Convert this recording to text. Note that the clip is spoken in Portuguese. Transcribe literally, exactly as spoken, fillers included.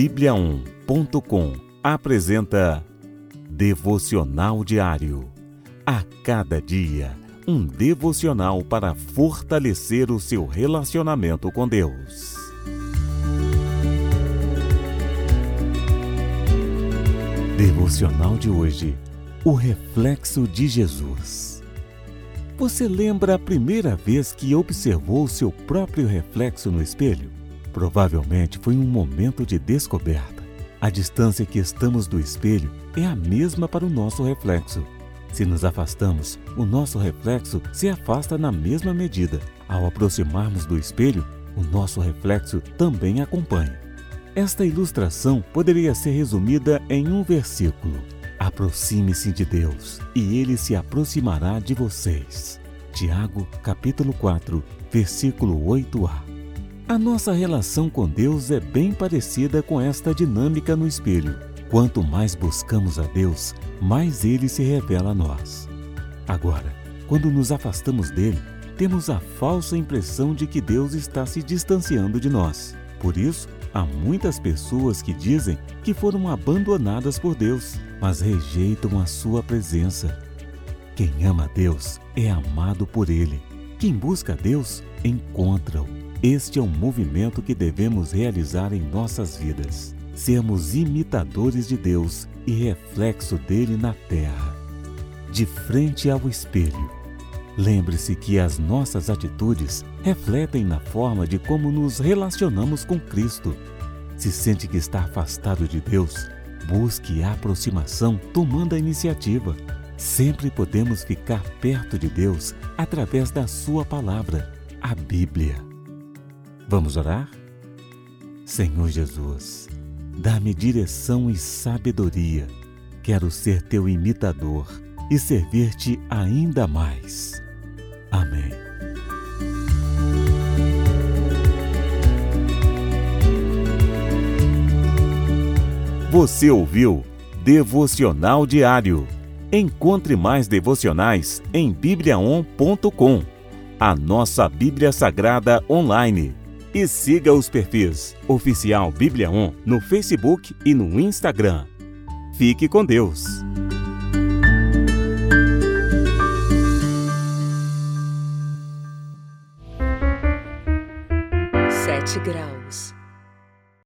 Bíblia on ponto com apresenta Devocional Diário. A cada dia, um devocional para fortalecer o seu relacionamento com Deus. Devocional de hoje: o reflexo de Jesus. Você lembra a primeira vez que observou seu próprio reflexo no espelho? Provavelmente foi um momento de descoberta. A distância que estamos do espelho é a mesma para o nosso reflexo. Se nos afastamos, o nosso reflexo se afasta na mesma medida. Ao aproximarmos do espelho, o nosso reflexo também acompanha. Esta ilustração poderia ser resumida em um versículo: aproxime-se de Deus, e Ele se aproximará de vocês. Tiago, capítulo quatro, versículo oito a. A nossa relação com Deus é bem parecida com esta dinâmica no espelho. Quanto mais buscamos a Deus, mais Ele se revela a nós. Agora, quando nos afastamos dEle, temos a falsa impressão de que Deus está se distanciando de nós. Por isso, há muitas pessoas que dizem que foram abandonadas por Deus, mas rejeitam a sua presença. Quem ama Deus é amado por Ele. Quem busca Deus, encontra-o. Este é um movimento que devemos realizar em nossas vidas. Sermos imitadores de Deus e reflexo dele na terra. De frente ao espelho. Lembre-se que as nossas atitudes refletem na forma de como nos relacionamos com Cristo. Se sente que está afastado de Deus, busque a aproximação tomando a iniciativa. Sempre podemos ficar perto de Deus através da sua palavra, a Bíblia. Vamos orar? Senhor Jesus, dá-me direção e sabedoria. Quero ser teu imitador e servir-te ainda mais. Amém. Você ouviu Devocional Diário. Encontre mais devocionais em Bíblia on ponto com, a nossa Bíblia Sagrada online. E siga os perfis Oficial BíbliaOn no Facebook e no Instagram. Fique com Deus! Sete graus.